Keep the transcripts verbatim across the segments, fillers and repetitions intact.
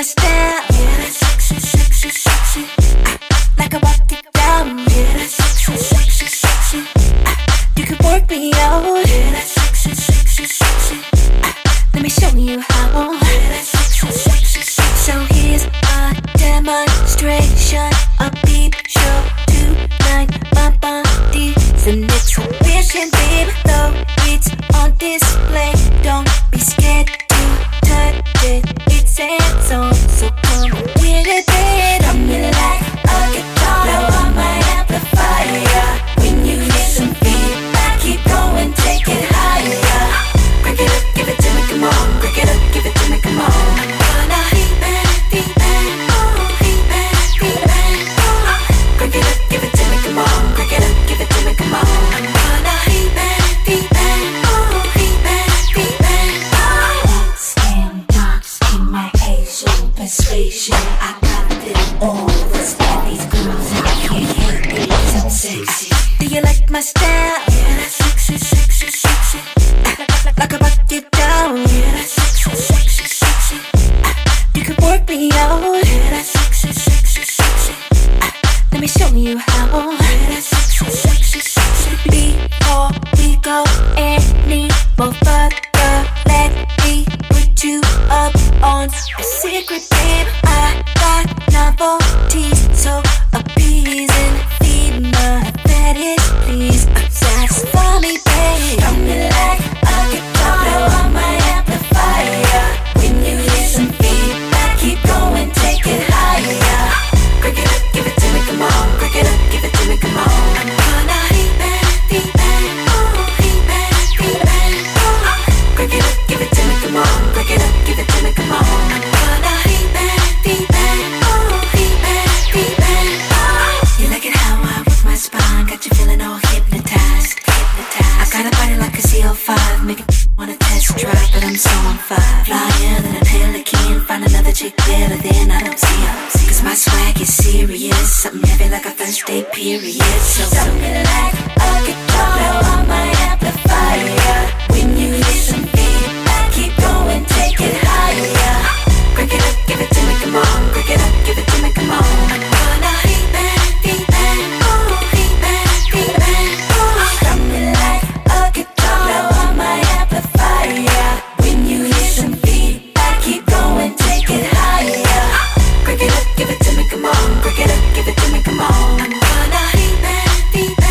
my style. Yeah, that's sexy, sexy, sexy. Uh, like I walked it down. Yeah, that's sexy, sexy, sexy. Uh, you can work me out. Yeah, that's sexy, sexy, sexy. Uh, let me show you how. Yeah, that's sexy, sexy, sexy. So here's a demonstration. A beat show tonight. My body's an intuition, babe. Though it's on display, don't be scared to touch it. It's hands on, so come with it, babe. I'm in like a guitar, now I'm my amplifier. When you hear some feedback, keep going, take it higher. Crack it up, give it to me, come on. Crack it up, give it to me, come on. I got them all, these baddies, girls, and I can't hate me, so sexy. Do you like my style? Yeah, that's sexy, sexy, sexy. Uh, like, like I rock you down. Yeah, that's sexy, sexy, sexy. Uh, you can work me out. Yeah, that's sexy, sexy, sexy. Uh, let me show you how. Yeah, that's sexy, sexy, sexy. Before we go any more further, let me put you up on a secret, babe. I got novelties, so appeasing female fetish, please. Satisfy me, babe. Don't be like a guitar, blow on my amplifier. When you hear some feedback, keep going, take it higher. Crack it up, give it to me, come on. Crack it up, give it to me, come on. I'm gonna hit back, hit back, oh, hit back, hit back, oh. Crack it up, give it to me, come on. Crack it up, give it to me, come on. Five, make it wanna test drive, but I'm so on fire. Flyer than a pelican, find another chick better than I don't see her. Cause my swag is serious, something heavy like a first day period. So something like a guitar, blow on my amplifier. When you hear some feedback, keep going, take it higher. Crack it up, give it to me, come on. Crack it up, give it to me, come on. I'm gonna hit back, hit back, oh, hit back, hit back, oh. Something like a guitar. Give it to me, come on. Break it up, give it to me, come on. I'm gonna hit back, hit back.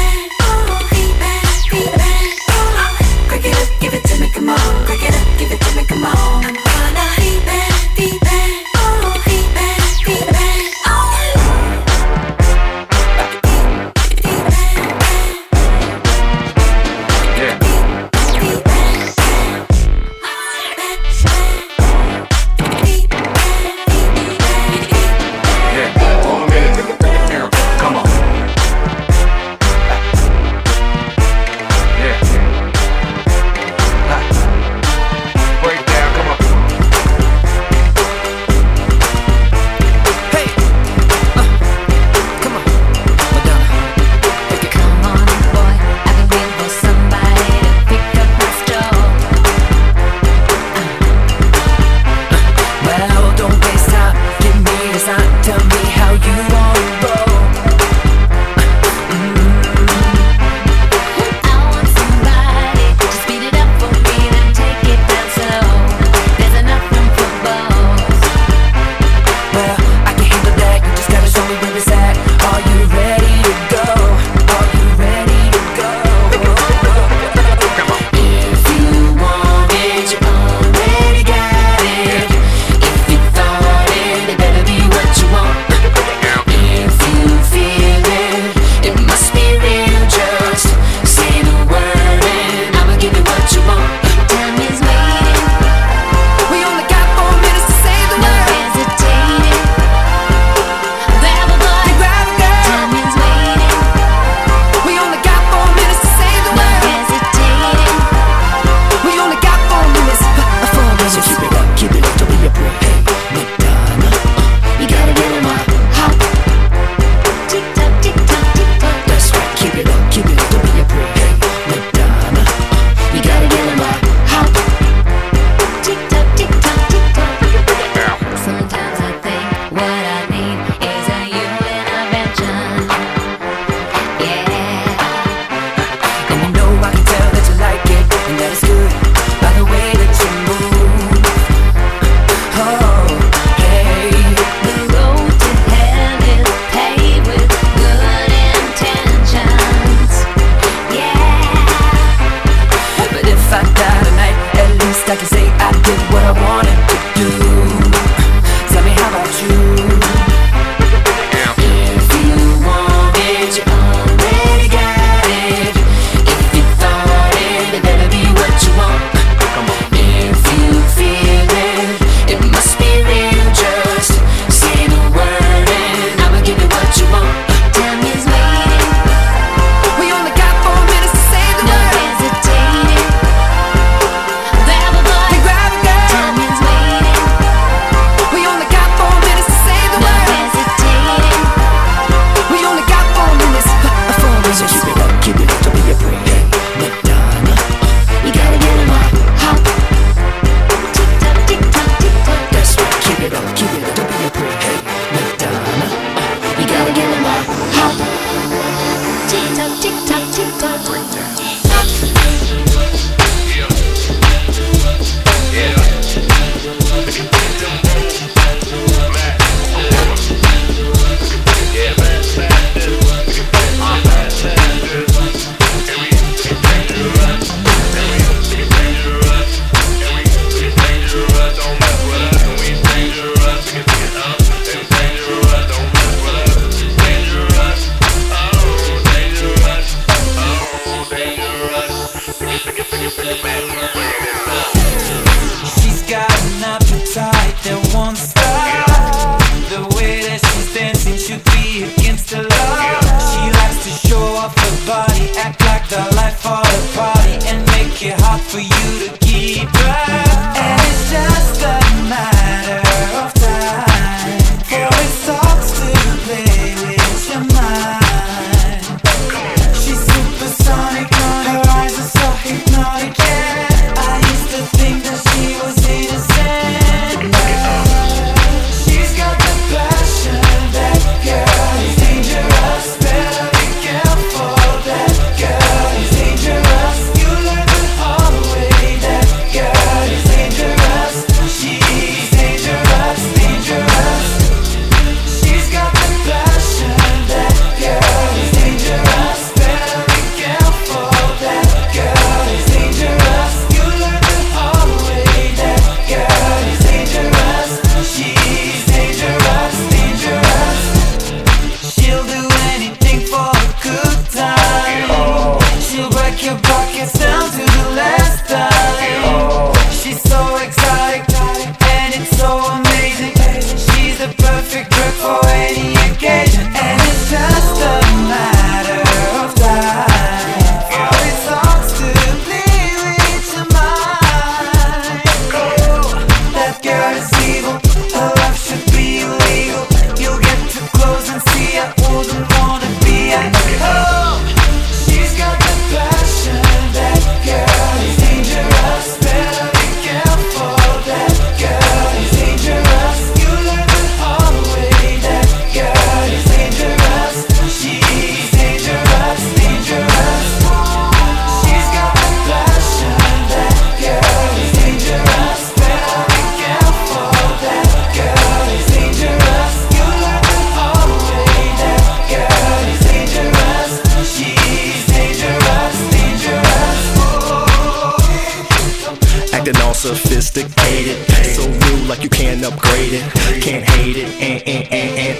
She's got an appetite that won't stop. The way that she's dancing should be against the law. She likes to show off her body, act like the life of the party, and make it hard for you to keep her. And it's just a matter of time for it starts to play with your mind. She's supersonic, on her eyes are so hypnotic, yeah. I used to think that she was innocent. She's got the passion, that girl is dangerous. Better be careful, that girl is dangerous. You learn the hard way, that girl is dangerous. She's dangerous, dangerous. She's got the passion, that girl is dangerous. Better be careful, that girl is dangerous. You learn the hard way, that girl is dangerous. She's dangerous, dangerous. She'll do anything for a good time. She'll break your pockets down to the last dime. She's so exotic and it's so amazing. She's the perfect girl for any occasion. And it's just a matter of time for these songs to play with your mind. That girl is evil, her life should be illegal. You'll get too close and see I wouldn't wanna be at home. She's got the passion, that girl is dangerous. Better be careful, that girl is dangerous. You learn the hard way, that girl is dangerous. She's dangerous, dangerous. She's got the passion, that girl is dangerous. Better be careful, that girl is dangerous. You learn the hard way, that girl is dangerous. She's dangerous, dangerous. Acting all sophisticated, so real like you can't upgrade it, can't hate it, and, and, and, and.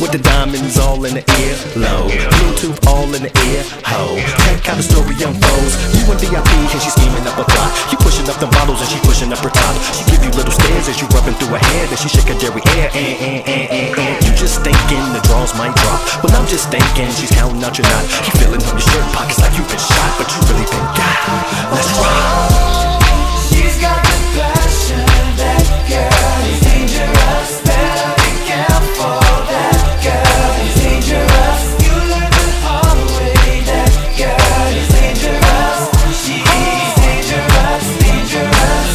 With the diamonds all in the ear, low, Bluetooth all in the ear, ho. Check how the story unfolds, you in V I P and she scheming up a plot. You pushing up the bottles and she pushing up her top. She give you little stares as you rubbing through her hair, then she shake her dairy hair, and, and, and, and, and. You just thinking the draws might drop, but I'm just thinking she's counting out your knot. You feeling on your shirt pockets like you've been shot, but you really been got. Let's rock. She's got the passion, that girl is dangerous. Better be careful, that girl is dangerous. You learn the hard way, that girl is dangerous. She's dangerous, dangerous.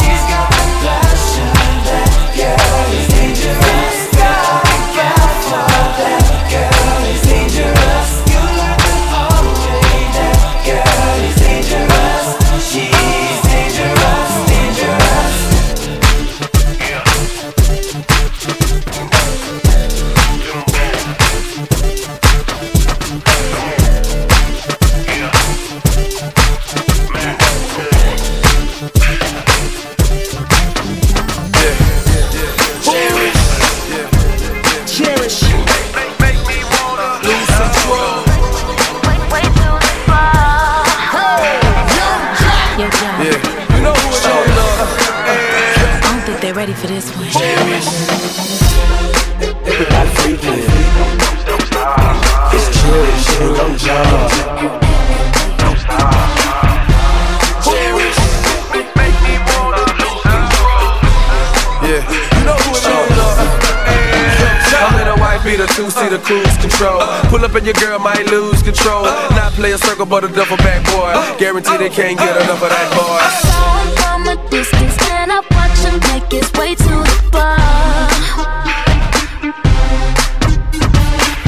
She's got the passion, that girl is dangerous. Better be careful, that girl is dangerous. You learn the hard way, that girl is dangerous. She's dangerous, dangerous. Cherish, make me wanna lose control. Way too far. Hey, Young John. Yeah, you know who it is. I don't think they're ready for this one. Cherish. Everybody freaking. It's Cherish and Young John. Cherish, make me wanna lose control. Yeah, you know who it is. I'm in a white beater, two-seater cruise control. Pull up and your girl might lose control. Not play a circle but a duffel bag boy. Guarantee they can't get enough of that boy. I saw him from a distance and I watched him make his way to the bar.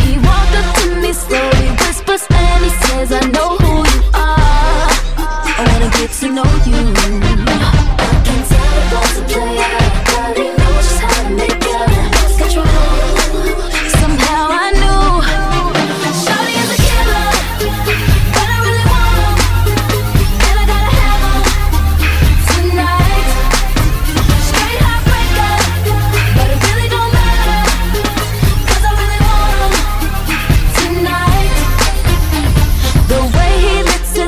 He walked up to me slowly, whispers and he says, I know who you are. I wanna get to know you. I can tell he was a player, but he knows just how to make it. Somehow I knew Shawty is a killer, but I really want her, and I gotta have her tonight. Straight heartbreaker, but it really don't matter, 'cause I really want her tonight. The way he looks at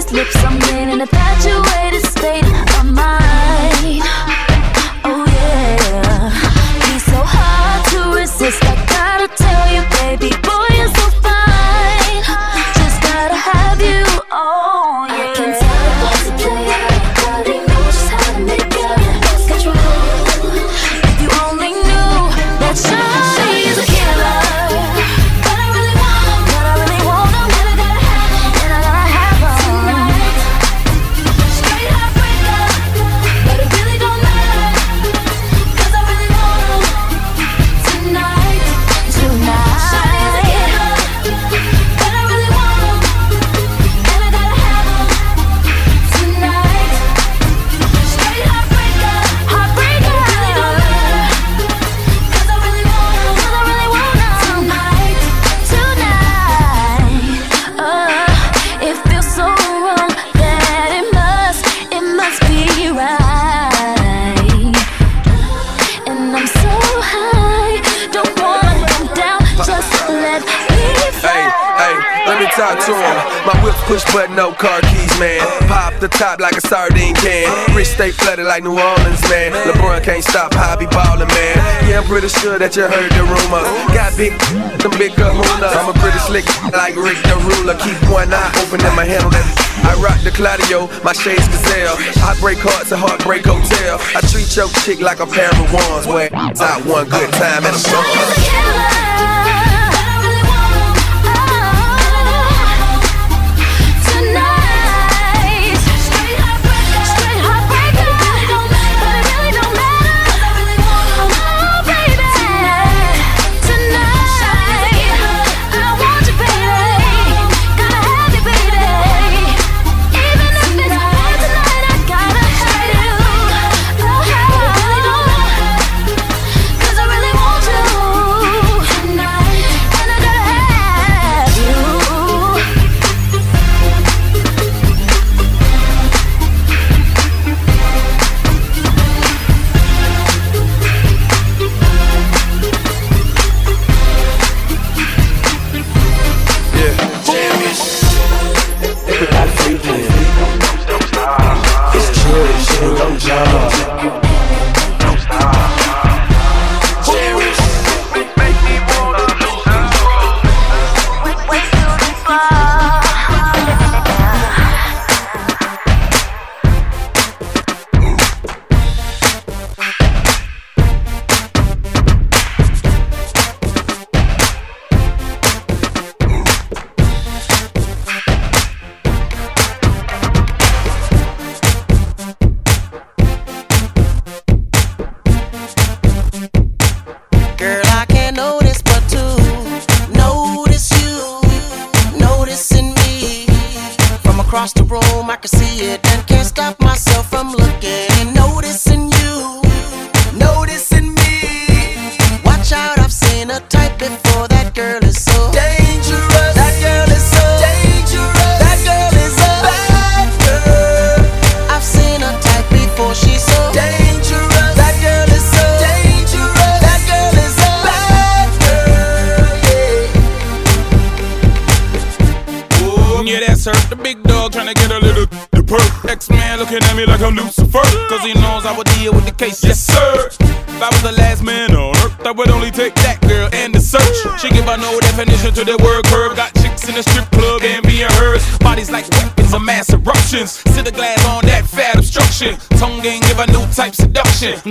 Push button, no car keys, man. Pop the top like a sardine can. Rich stay flooded like New Orleans, man. LeBron can't stop, hobby ballin', man. Yeah, I'm pretty sure that you heard the rumor. Got big, them big kahunas. I'm a pretty slick like Rick the Ruler. Keep one eye open and my hand on that. I rock the Claudio, my shades gazelle. I break hearts at Heartbreak Hotel. I treat your chick like a pair of wands. Where it's out one good time and I'm gone. I'm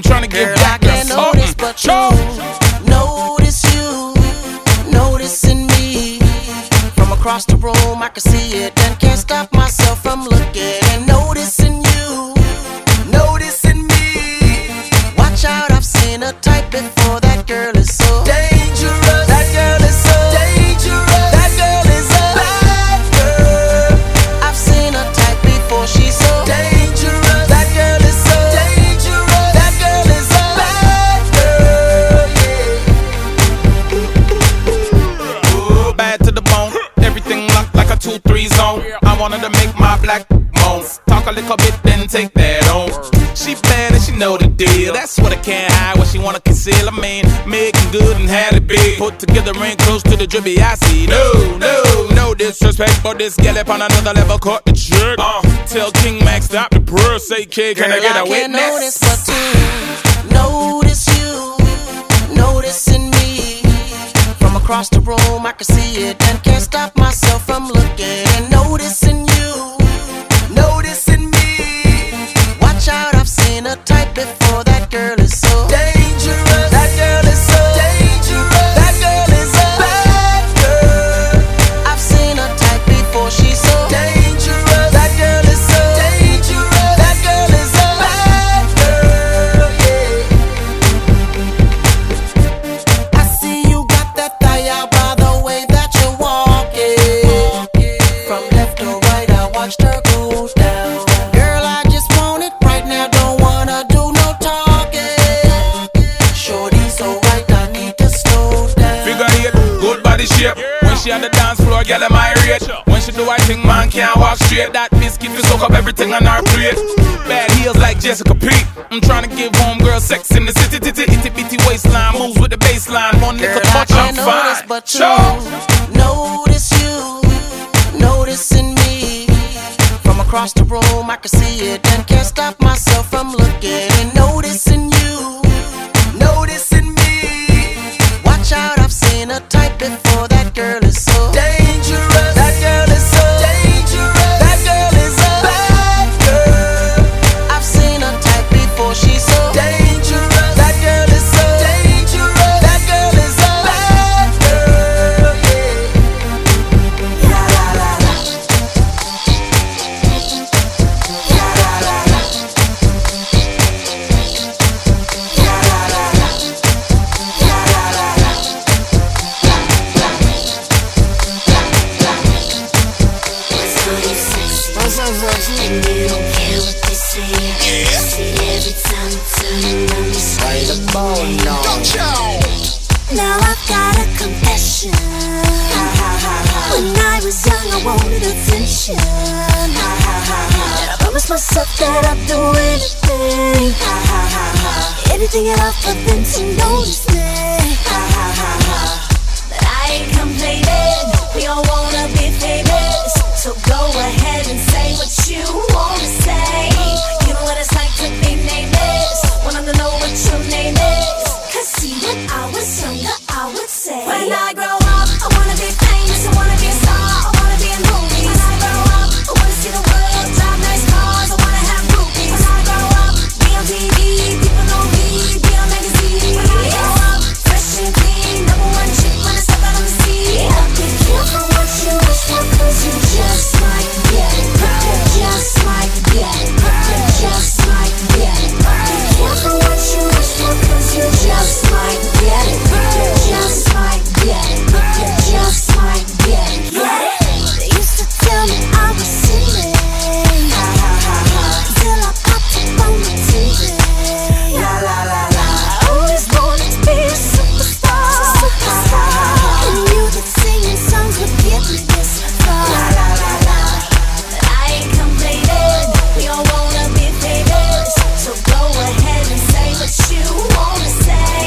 trying to get back. I can't notice but you notice you noticing me from across the room. I can see it and can't stop myself from looking and noticing you noticing me. Watch out, I've seen a type before. That girl is so dangerous. That girl is so dangerous. That girl is a bad girl. I've seen a type before. She's so dangerous. Wanted to make my black moans. Talk a little bit, then take that on. She bad and she know the deal. That's what I can't hide, what she wanna conceal. I mean, making good and had it big. Put together and close to the drippy I see. No, no, no disrespect, but this gal up on another level caught the trick. Uh, tell King Max stop the purr, say kid, can girl, I get a I witness? Girl, I notice but you, notice you, noticing me. From across the room, I can see it and can't stop myself from looking and noticing you, noticing me. Watch out, I've seen a type before. That girl is so dangerous. That girl is so dangerous. That girl is a bad girl. I've seen a type before. She's so dangerous. That girl is so dangerous. That girl is a bad girl. Yeah. I see you got that thigh out by the way that you're walking. From left to right, I watched her go down. Girl, I just want it right now. Don't wanna do no talking. Shorty's alright, I need to slow down. Figure eight, good body shape. When she on the dance floor, girl, I'm irate. When she do her thing, man can't walk straight. That biscuit will soak up everything on her plate. Bad heels like Jessica Peet. I'm trying to give homegirl sex in the city. Itty bitty waistline moves with the baseline. One nickel punch, I'm fine. Notice but you, notice you, noticing me. across the room, I can see it, and can't stop myself from looking and noticing you, noticing me. Watch out, I've seen a type before. That girl is so dangerous. That girl is so dangerous. That girl is a bad girl. I've seen a type before. She's so dangerous. That girl is so dangerous. That girl is a bad girl. Yeah. La la la la. La la la la. La la la la. La la la la. Those are words and they don't care what they say. I see it every time I turn around, it's right up all night. Now I've got a confession. When I was young, I wanted attention. And I promised myself that I'd do anything, anything at all for them to notice me. But I ain't complaining. We all wanna be famous, so go ahead and say what you wanna say. You know what it's like to be nameless. Wanna know what your name is. Cause see, when I was younger, I would say, when I grow up, I wanna be famous, I wanna be a star, I wanna be in movies. When I grow up, I wanna see the world, drive nice cars, I wanna have groupies. When I grow up, be on T V, people know me, be on magazines. When I grow up, fresh and clean, number one chick when I step out on the scene. Be careful what you wish for, cause you just might get it. You just might get it. You just might get it. Be careful what you wish for, cause you just might get it. You just might get it. You just might get it. They used to tell me I was silly, till I popped up on the T V. La la la la. I always wanted to be a superstar. And you that singing songs would get me this far. La la la la. But I ain't complaining. We all wanna be famous, so go ahead and say what you wanna say.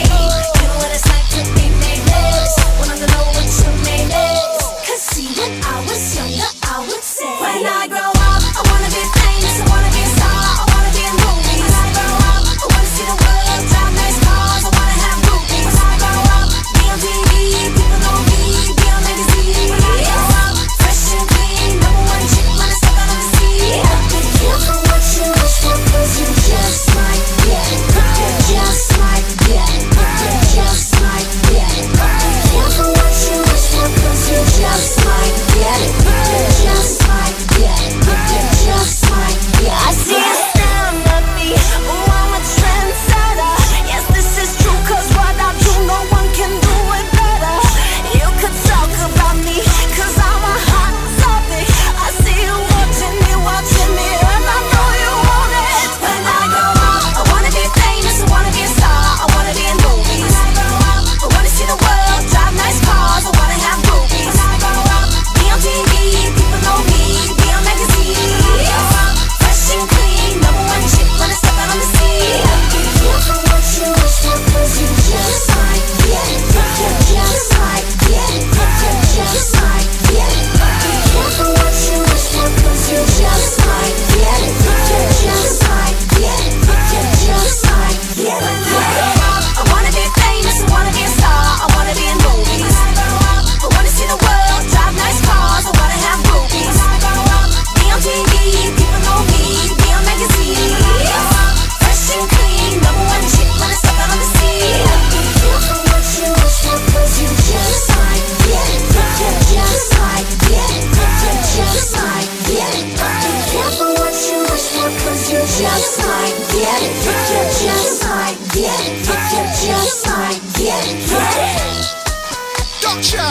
You know what it's like to be nameless. Wanna know what your name is. Cause see, when I was younger, I would say, when I grow up, I wanna be famous, I wanna be a star, I wanna be in movies. When I grow up, I wanna see the world, drive nice cars, I wanna have groupies. When I grow up, be on T V, people know me, be on magazines. When I grow up, fresh and clean, number one chick when I step out on the scene. Be careful what you wish for, cause you just might get it. You just might get it. You just might get it. Be careful what you wish for, cause you just might get it. You just might get it. You just might get it. I see you staring at me. Ooh, I'm a trendsetter. Yes, this is true, cause what I do, no one can do it better. You could talk about me, cause I'm a hot topic. I see you watching me, watching me, and I know you want it. When I grow up, I wanna be famous, I wanna be a star, I wanna be in movies. When I grow up, I wanna see the world, drive nice cars, I wanna have groupies. When I grow up, be on T V, people know me, be on magazines. When I grow up, fresh and clean, number one chick when I step out on the scene. Be careful what you wish for, cause you just might get it. You just might get it. You just might get it. Be careful what you wish for, cause you just might get it. You just might get it. You just might get it. When I grow up, I wanna be famous, I wanna be a star, I wanna be in movies. When I grow up, I wanna see the world, drive nice cars, I wanna have groupies. When I grow up, be on T V, people know me, be on magazines. When I grow up, fresh and clean, number one chick when I step out on the scene. Be careful what you wish for, cause you just might get it. You just might get it. You just might get it. Be careful what you wish for, cause you just might get it. You just might get it. You just might get it. Don't you?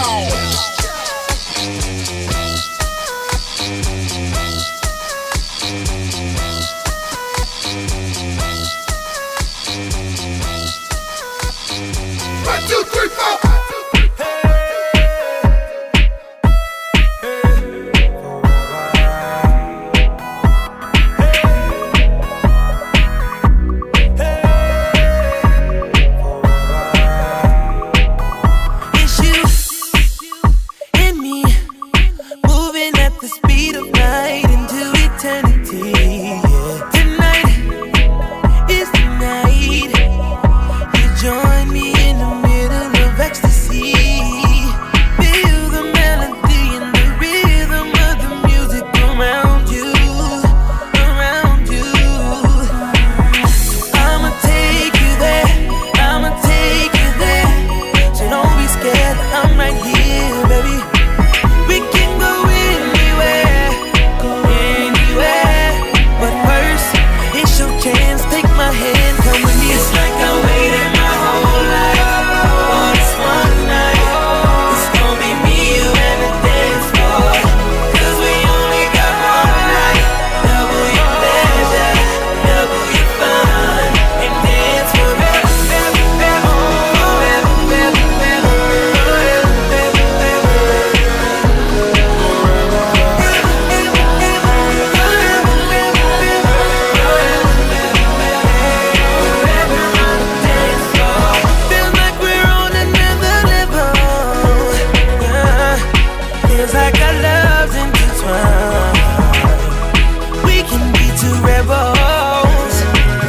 two rebels,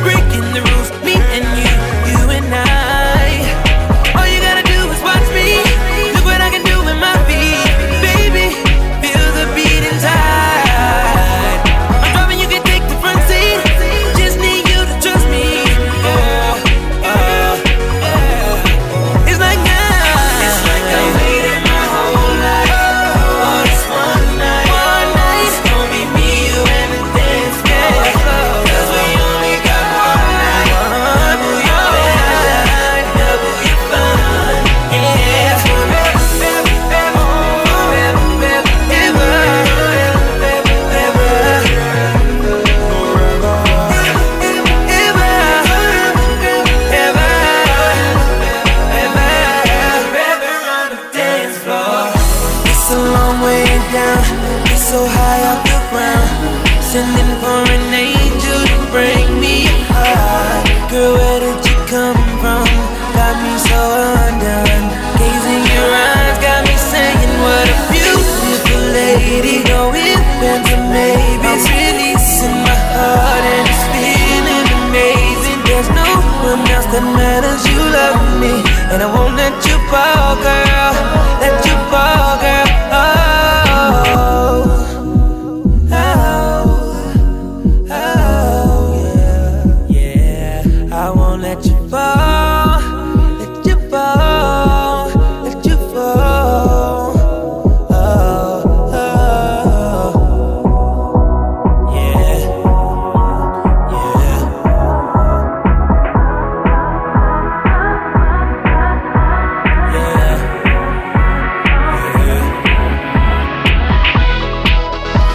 breaking the rules, me and you, you and I. All you gotta do is watch me, look what I can do with my feet. Baby, feel the beat inside. I'm driving, you can take the front seat, just need you to trust me. Oh, oh, oh. It's like now, it's like I waited my whole life for this one night. One night, it's gonna be me, you and the dance floor, 'cause we only got one night. Double your time, double your fun. Yeah, forever, forever, forever, forever, forever, forever, on the dance floor. It's a long way down, it's so high off the ground. Sending for an angel to bring me high. Girl, where did you come from? Got me so undone. Gazing your eyes got me saying, what a beautiful lady. Going back to maybe it's releasing my heart and it's feeling amazing. There's no one else that matters. You love me and I won't let you fall, girl. Let you fall, girl. Oh. Oh, oh, yeah, yeah. I won't let you fall, let you fall, let you fall. Oh, oh, oh. Yeah, yeah.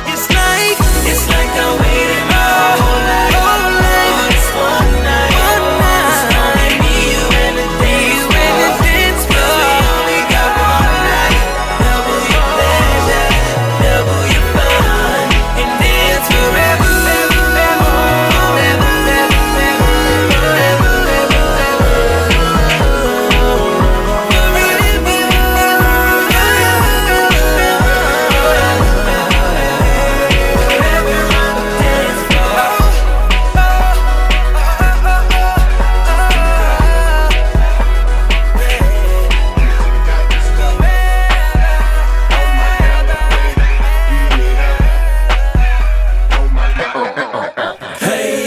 It's like, it's like I waited my whole life, whole life for this one night. One night, it's only me, you and the dance floor, you and the dance floor. 'Cause we only got one night. Double your pleasure, double your fun, and dance forever, forever, forever, forever, forever, forever, Hey,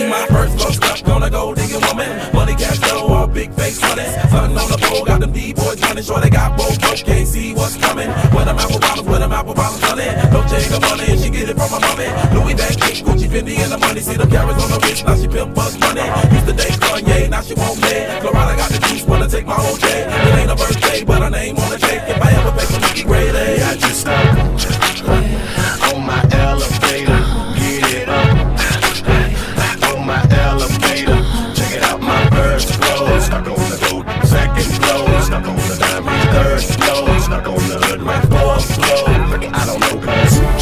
my first low stop, gonna go digging woman. Money cash flow, all big face money. Sun on the pole, got them D-boys running. Sure they got both, folks can't see what's coming. When I'm out for problems, when I'm out for problems, honey. Don't take her money, and she get it from my mommy. Louis back, kick, Gucci, Fendi, and the money. See them carrots on the wrist, now she pimp bus money. Used to date Kanye, now she won't let. Florida got the juice, wanna take my whole day. It ain't a birthday, but her name on the check. If I ever pay for Nikki grade A, I just stop. On my elevator, get it up. On my elevator, check it out, my first floor. Stuck on the gold, second floor. Stuck on the diamond, third floor. Stuck on the hood, my fourth floor. I don't know, cause this girl,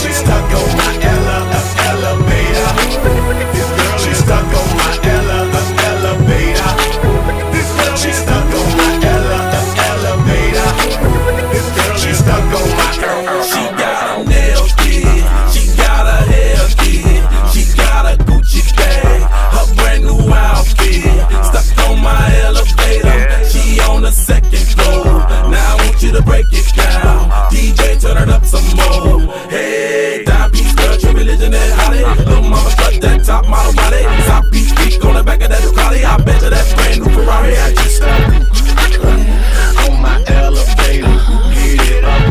she's stuck on my ele- uh, elevator. This girl, she's stuck on my ele- uh, elevator. This girl, she's stuck on my ele- uh, elevator. This girl, she's stuck on my She got her nails did, she got her hair did, she got a Gucci bag, her brand new outfit. Stuck on my elevator, she on the second floor. Now I want you to break it down, D J turn it up some more. Hey, diabetes girl, true religion and holly. Little mama strut that top model body. Top beach peak on the back of that Ducati. I bet you that brand new Ferrari. I just on my elevator, get it up.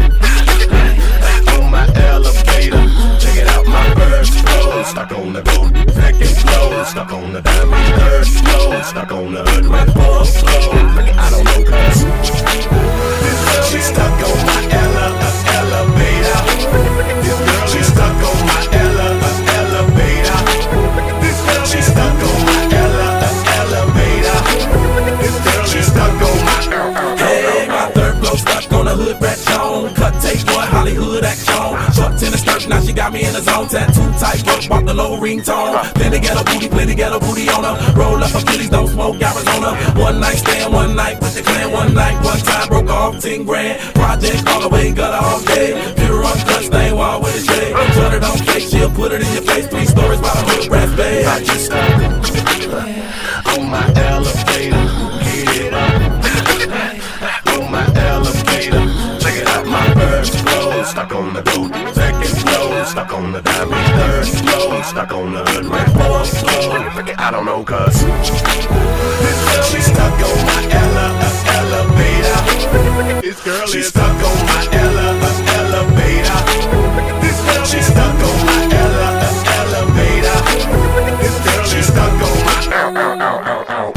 On my elevator, check it out, my first floor. Stuck on the gold, second floor. Stuck on the diamond, third floor. Stuck on the hood, my fourth floor. I don't know, cause this girl, she's stuck on my ele- uh, elevator. This girl, she's stuck on my ele- uh, elevator. This girl, she's stuck on my ele- uh, elevator. This girl, she's stuck on my Hey, my third floor stuck on the hood, rat zone. Cut tape, boy, Hollywood action. Short tennis skirt, now she got me in the zone. Tattoo tight, life. Walk the low ringtone, then they get a booty, play the ghetto booty on her. Roll up her kitties, don't smoke Arizona. One night stand, one night with the clan, one night, one time, broke off ten grand. Project all the way, got her all dead. Pure up, touch thing, while with his leg. Turn it on cake, she'll put it in your face. Three stories by the hood, brass bag. I just uh, on my elevator, hit it up. On my elevator. Stuck on the boat, second floor, stuck on the diamond, third floor, stuck on the hood, red fourth floor. I don't know, cuz this girl is stuck on my Ella, uh, elevator. This girl is stuck on my Ella, uh, elevator. This girl is stuck on my Ella, uh, elevator. This girl is stuck on my ow, ow, ow, ow, ow.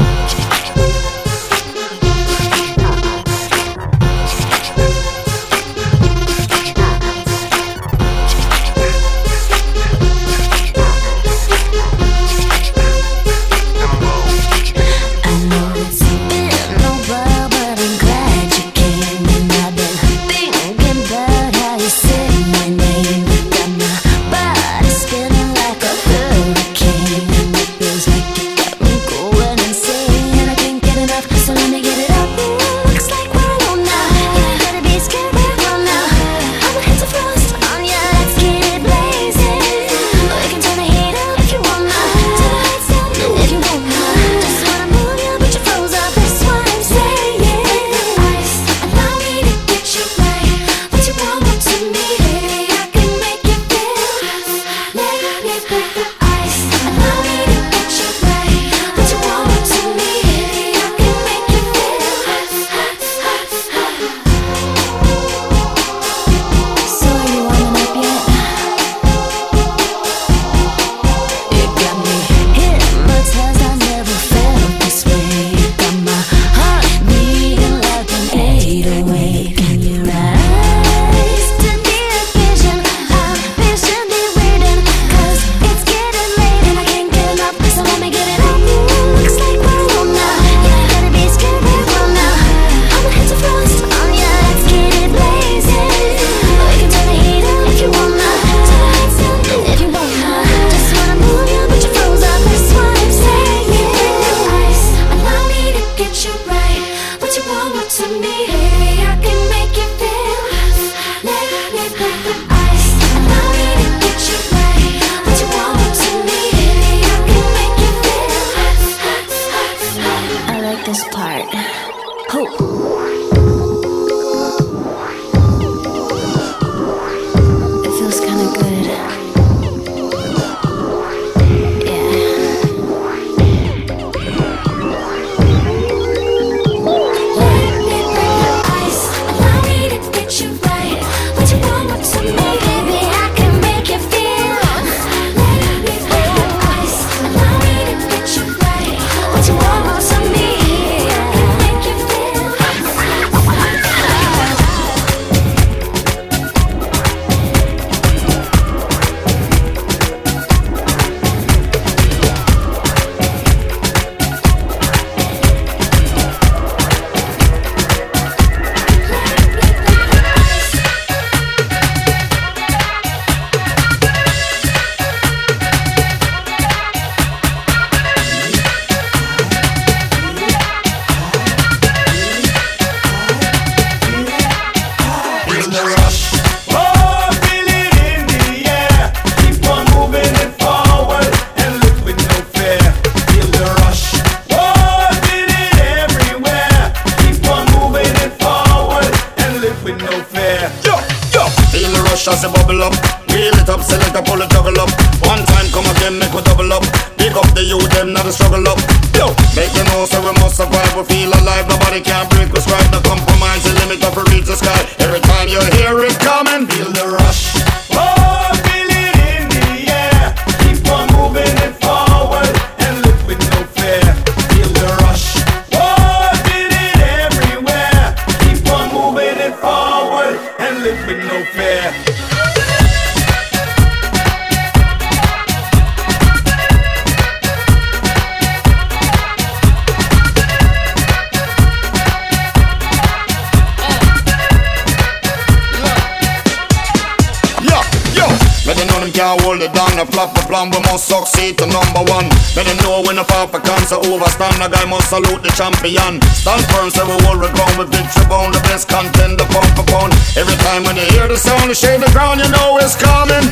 can't hold it down. I flop a plan, we must succeed to number one. Let them know when the papa comes to overstand. A guy must salute the champion. Stand firm, say we hold the ground with victory bound. The best contender, pump for pound. Every time when you hear the sound, you shake the ground, you know it's coming.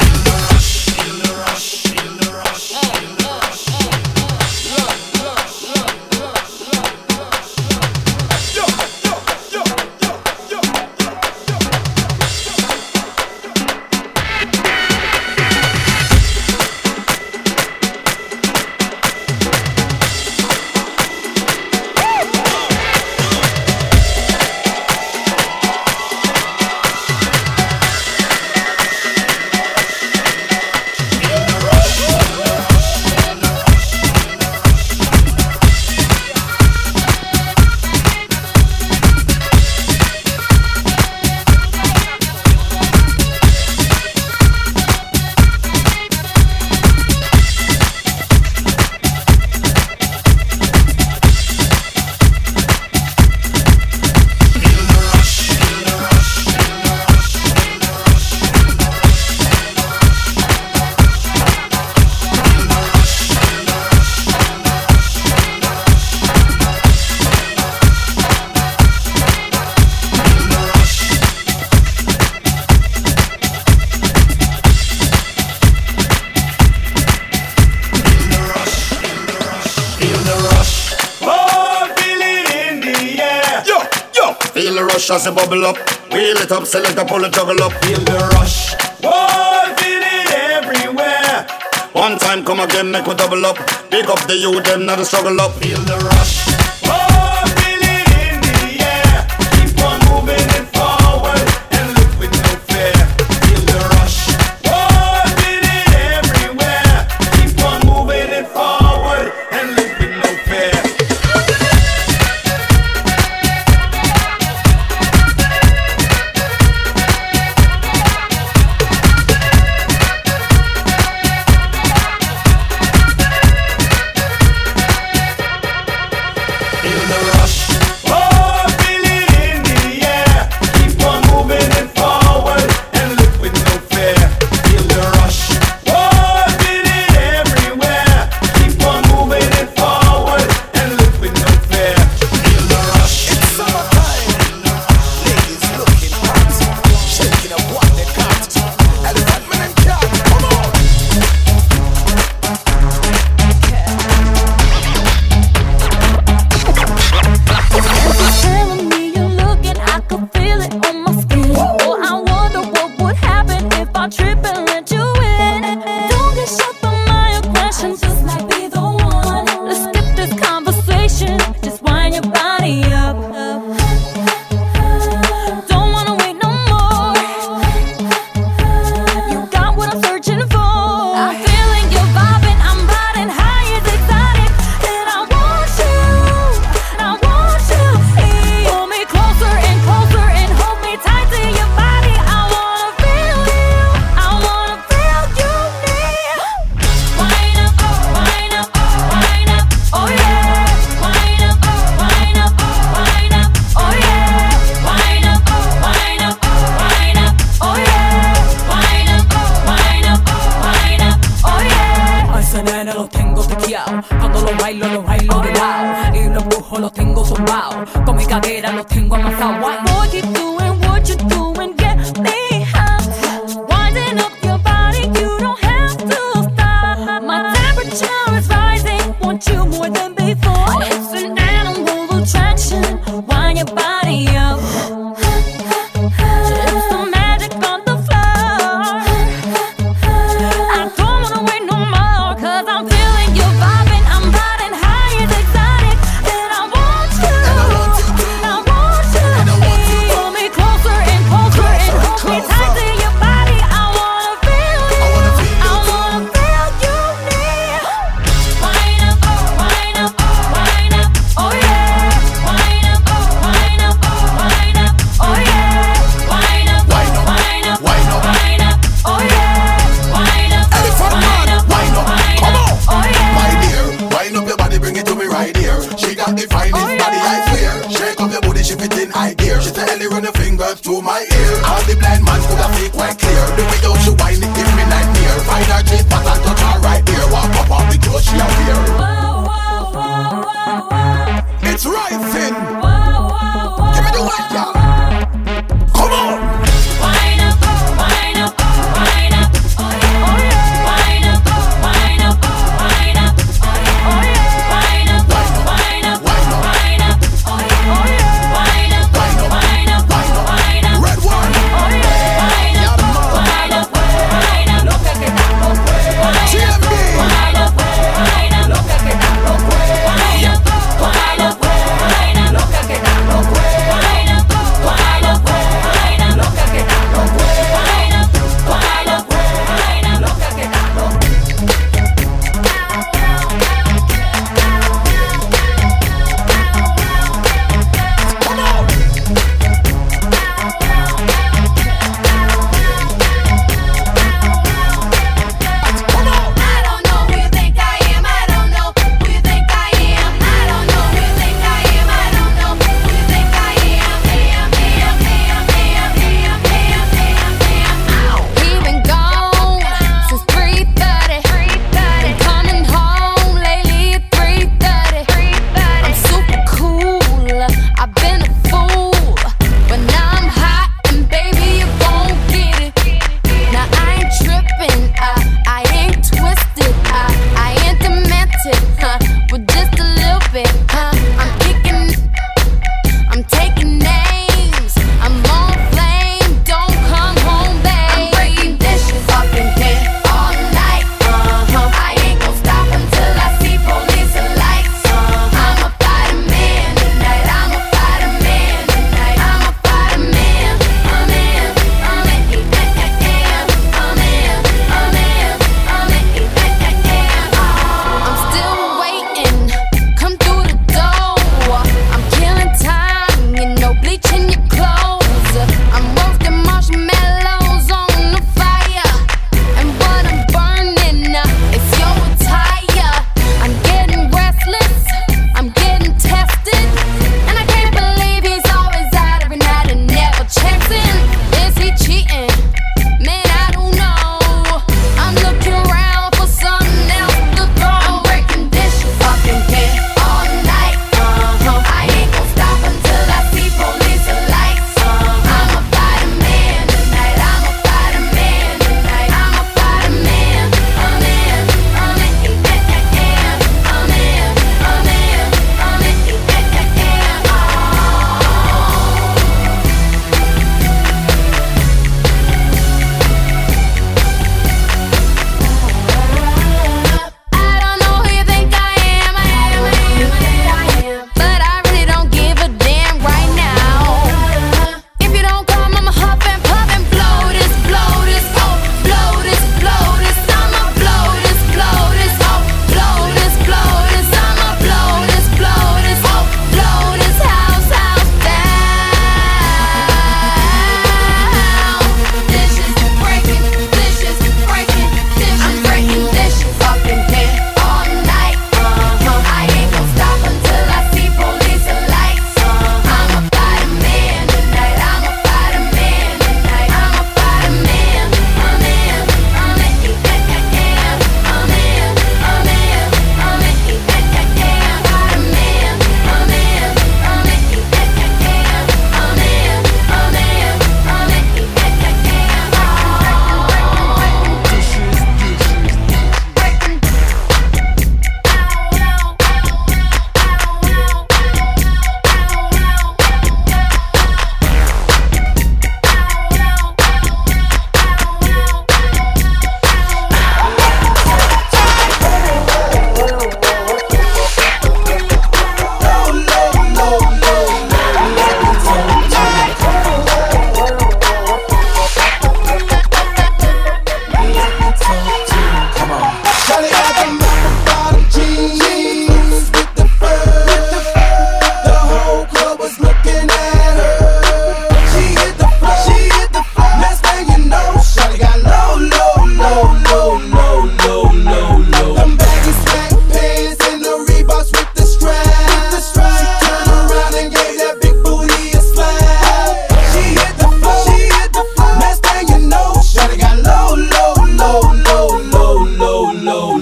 As it bubble up, wheel it up, select up, pull it, juggle up. Feel the rush, oh, feel it everywhere. One time, come again, make we double up. Pick up the you, them, not the struggle up. Feel the rush, oh, feel it in the air. Keep on moving it forward and look with no fear. Feel the rush, oh, feel it everywhere. Keep on moving it forward and look with no fear. Through my ear, all the blind man could have made quite clear. The way down she whine it give me nightmare. find her cheese pattern, touch her right there. Walk up on the door, she a wear. Wow, wow, wow, wow, wow. It's right, Finn. Wow, wow, wow. Give me the white, y'all. Come on. Wine up, wine up, wine up. Oh yeah, oh yeah. Wine up, wine up, wine up. Oh yeah, oh yeah. Wine up, wine up, wine up. Oh yeah, oh yeah. Wine up, wine up, wine up, wine up. Red wine. Oh yeah. Wine up, wine up, wine up. Lo que que tanto fue.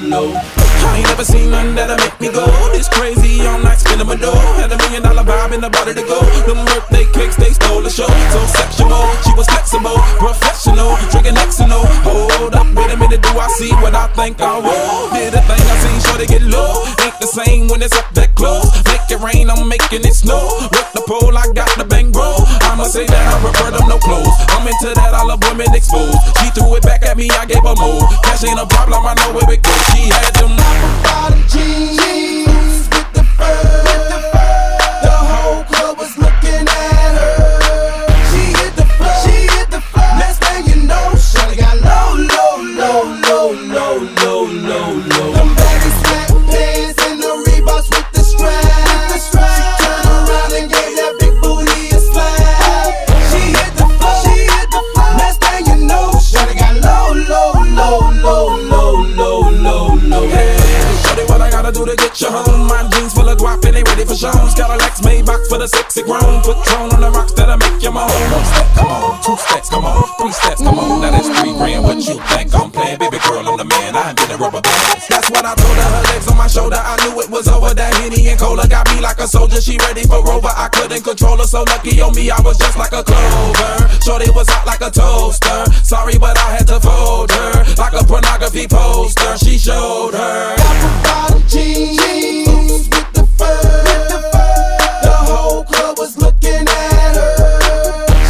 low. I ain't never seen nothing that'll make me go this crazy all night, spinning my dough. Had a million dollar vibe in the body to go. Them birthday cakes, they stole the show. So sexual, she was flexible, professional, drinking Xanol. Hold up, wait a minute, do I see what I think I will? Did a thing I seen, sure to get low. Ain't the same when it's up that close. Make it rain, I'm making it snow. Work the pole, I got the bankroll. I'ma say that I prefer them no clothes. I'm into that, I love women exposed. She threw it back at me, I gave her more. Cash ain't a problem, I know where it goes. She had them bottom jeans with the fur, with the fur. The whole club was looking at her. She hit the floor, she hit the floor. Next thing you know, shawty got low, low, low, low, low, low, low, low. Them baggy sweat pants and the Reeboks with the strap. She turned around and gave that big booty a slap. She hit the floor, she hit the floor. Next thing you know, shawty got low, low, low, low, low, low, low, low. Hey. What I gotta do to get you home? My jeans full of guap and they ready for shows. Got a Lex Maybach for the sexy grown. Put tone on the rocks that'll make you moan. One step, come on. Two steps, come on. Three steps, come on. Now that's three grand. What you think I'm playing? Baby girl, I'm the man. I ain't been a rubber band. That's what I told her. Her legs on my shoulder. I knew it was over. That Henny and Cola got me like a soldier. She ready for Rover. I couldn't control her. So lucky on me, I was just like a clover. Shorty was hot like a toaster. Sorry, but I had to fold her like a pornography poster. She showed her. Bottom jeans with the fur, with the fur. The whole club was looking at her.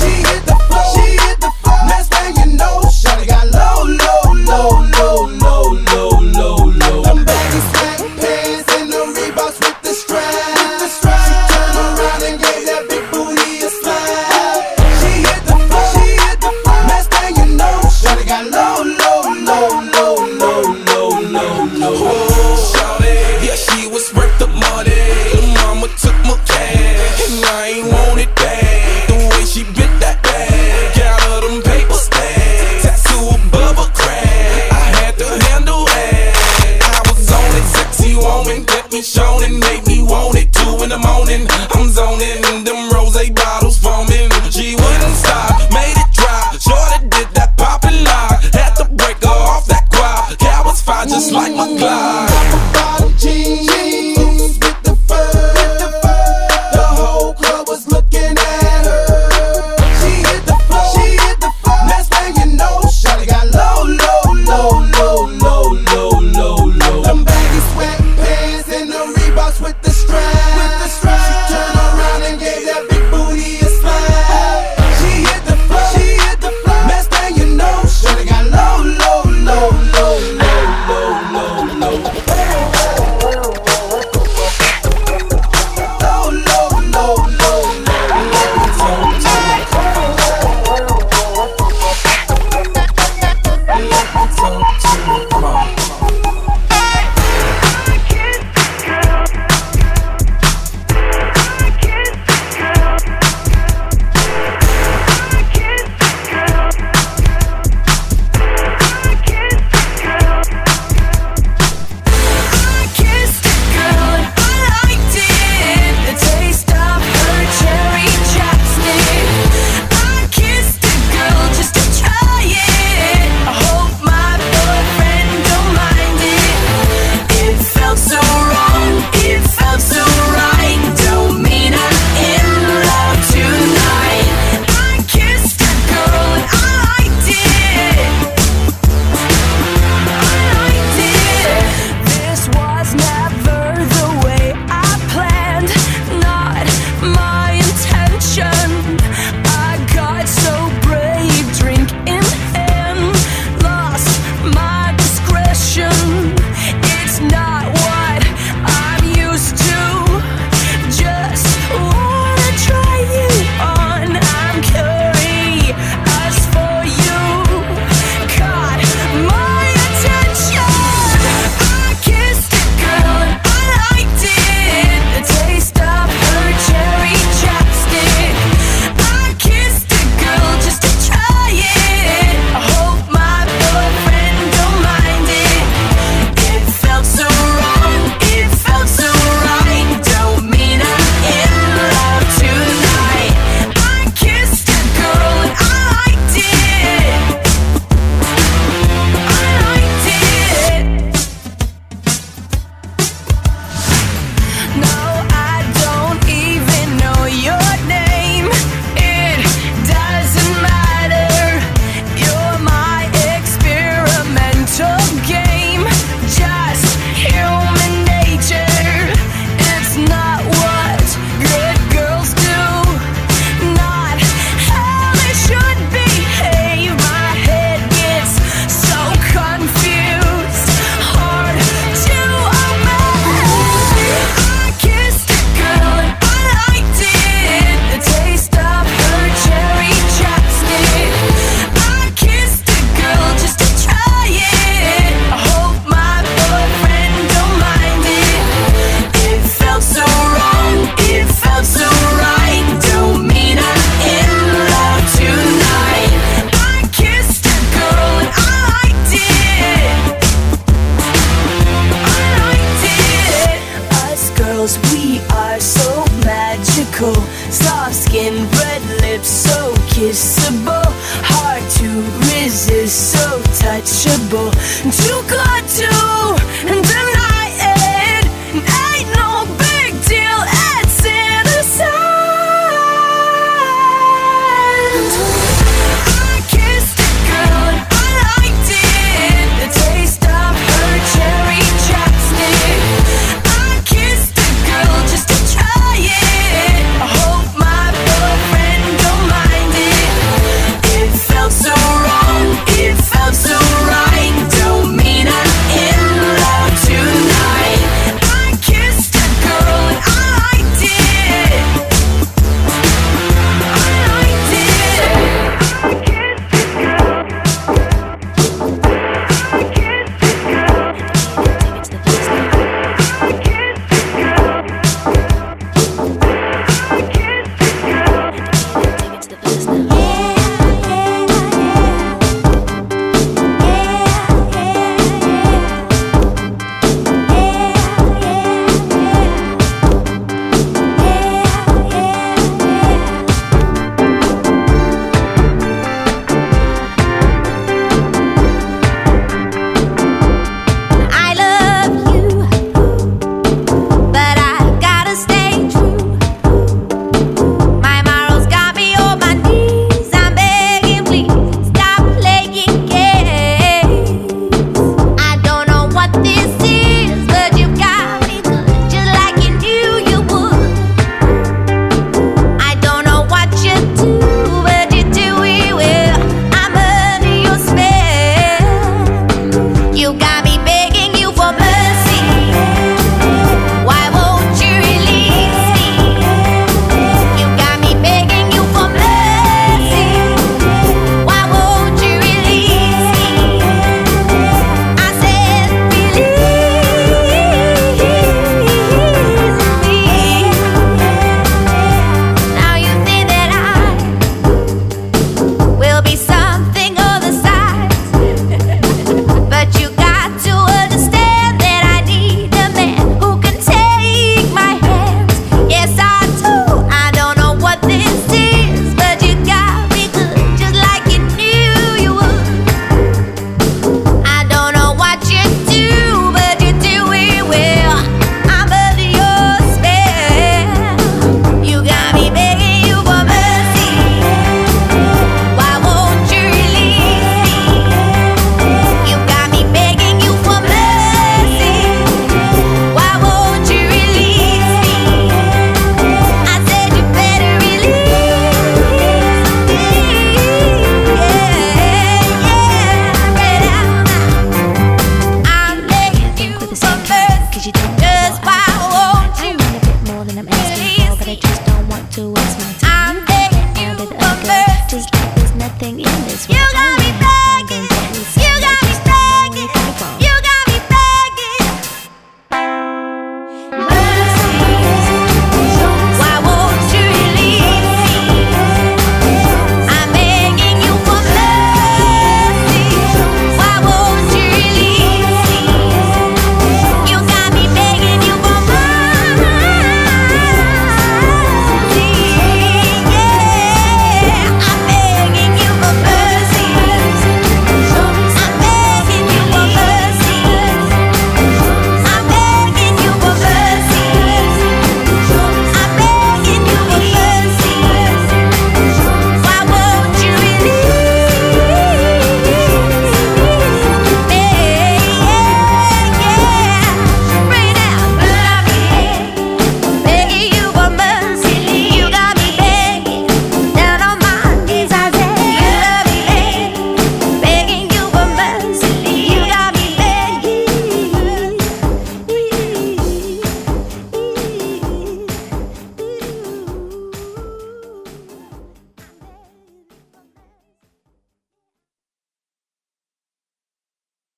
She hit the floor, she hit the floor. Next thing you know, shawty got low, low, low, low, low, low, low, low. Them baggy slack pants and the Reeboks with the strap. She turned around and gave that big booty a slap. She hit the floor, she hit the floor. Next thing you know, shawty got low, low, low, low, low, low, low, low, low. No.